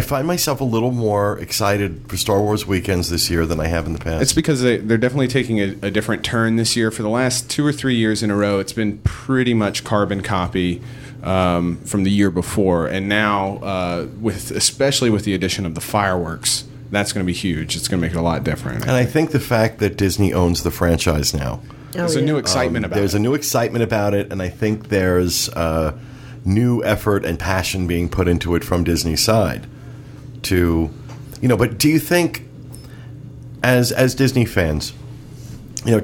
find myself a little more excited for Star Wars Weekends this year than I have in the past. It's because they're definitely taking a different turn this year. For the last 2 or 3 years in a row, it's been pretty much carbon copy from the year before. And now, especially with the addition of the fireworks, that's going to be huge. It's going to make it a lot different. And I think the fact that Disney owns the franchise now. There's a new excitement about it. There's a new excitement about it, and I think there's... new effort and passion being put into it from Disney's side to, but do you think as Disney fans,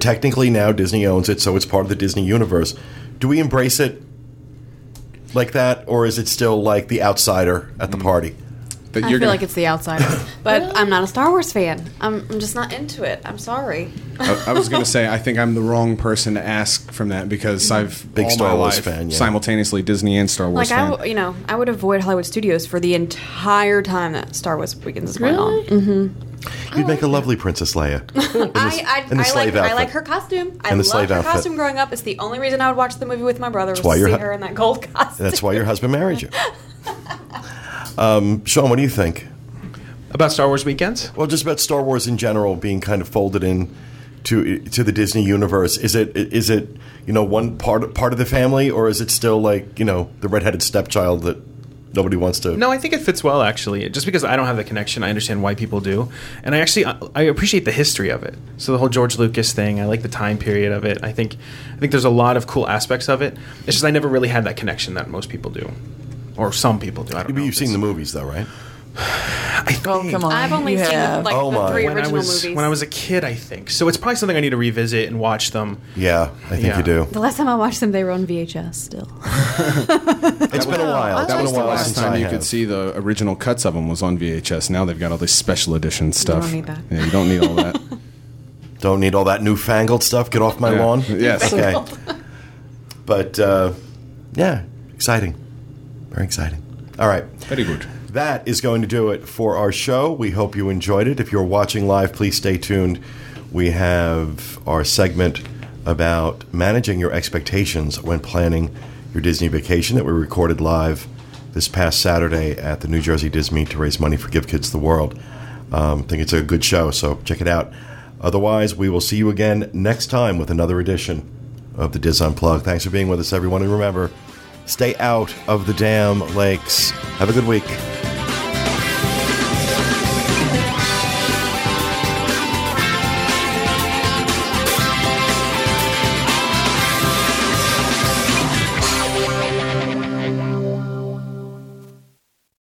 technically now Disney owns it, so it's part of the Disney universe. Do we embrace it like that, or is it still like the outsider at the party? that you're I feel like it's The Outsider. But really? I'm not a Star Wars fan. I'm just not into it. I'm sorry. I was going to say, I think I'm the wrong person to ask from that because I've been Star Wars fan, yeah. Simultaneously Disney and Star Wars fan. I would avoid Hollywood Studios for the entire time that Star Wars Weekends is going on. Mm-hmm. You'd make a lovely Princess Leia. I like her costume. I loved her costume growing up. It's the only reason I would watch the movie with my brother was to see her in that gold costume. That's why your husband married you. Sean, what do you think? About Star Wars Weekends? Well, just about Star Wars in general being kind of folded in to the Disney universe. Is it one part of the family, or is it still like the redheaded stepchild that nobody wants to? No, I think it fits well, actually. Just because I don't have the connection, I understand why people do. And I appreciate the history of it. So the whole George Lucas thing, I like the time period of it. I think there's a lot of cool aspects of it. It's just I never really had that connection that most people do. Or some people do. I don't know. You've seen the movies, though, right? Come on. I've only seen the three original movies. When I was a kid, I think. So it's probably something I need to revisit and watch them. Yeah, I think you do. The last time I watched them, they were on VHS still. It's been a while. That was the last time you could see the original cuts of them was on VHS. Now they've got all this special edition stuff. You don't need that. Yeah, you don't need all that. Don't need all that newfangled stuff. Get off my lawn. Yes. Okay. But, exciting. Very exciting. All right. Very good. That is going to do it for our show. We hope you enjoyed it. If you're watching live, please stay tuned. We have our segment about managing your expectations when planning your Disney vacation that we recorded live this past Saturday at the New Jersey Disney to raise money for Give Kids the World. I think it's a good show, so check it out. Otherwise, we will see you again next time with another edition of the DIS Unplugged. Thanks for being with us, everyone. And remember, stay out of the damn lakes. Have a good week.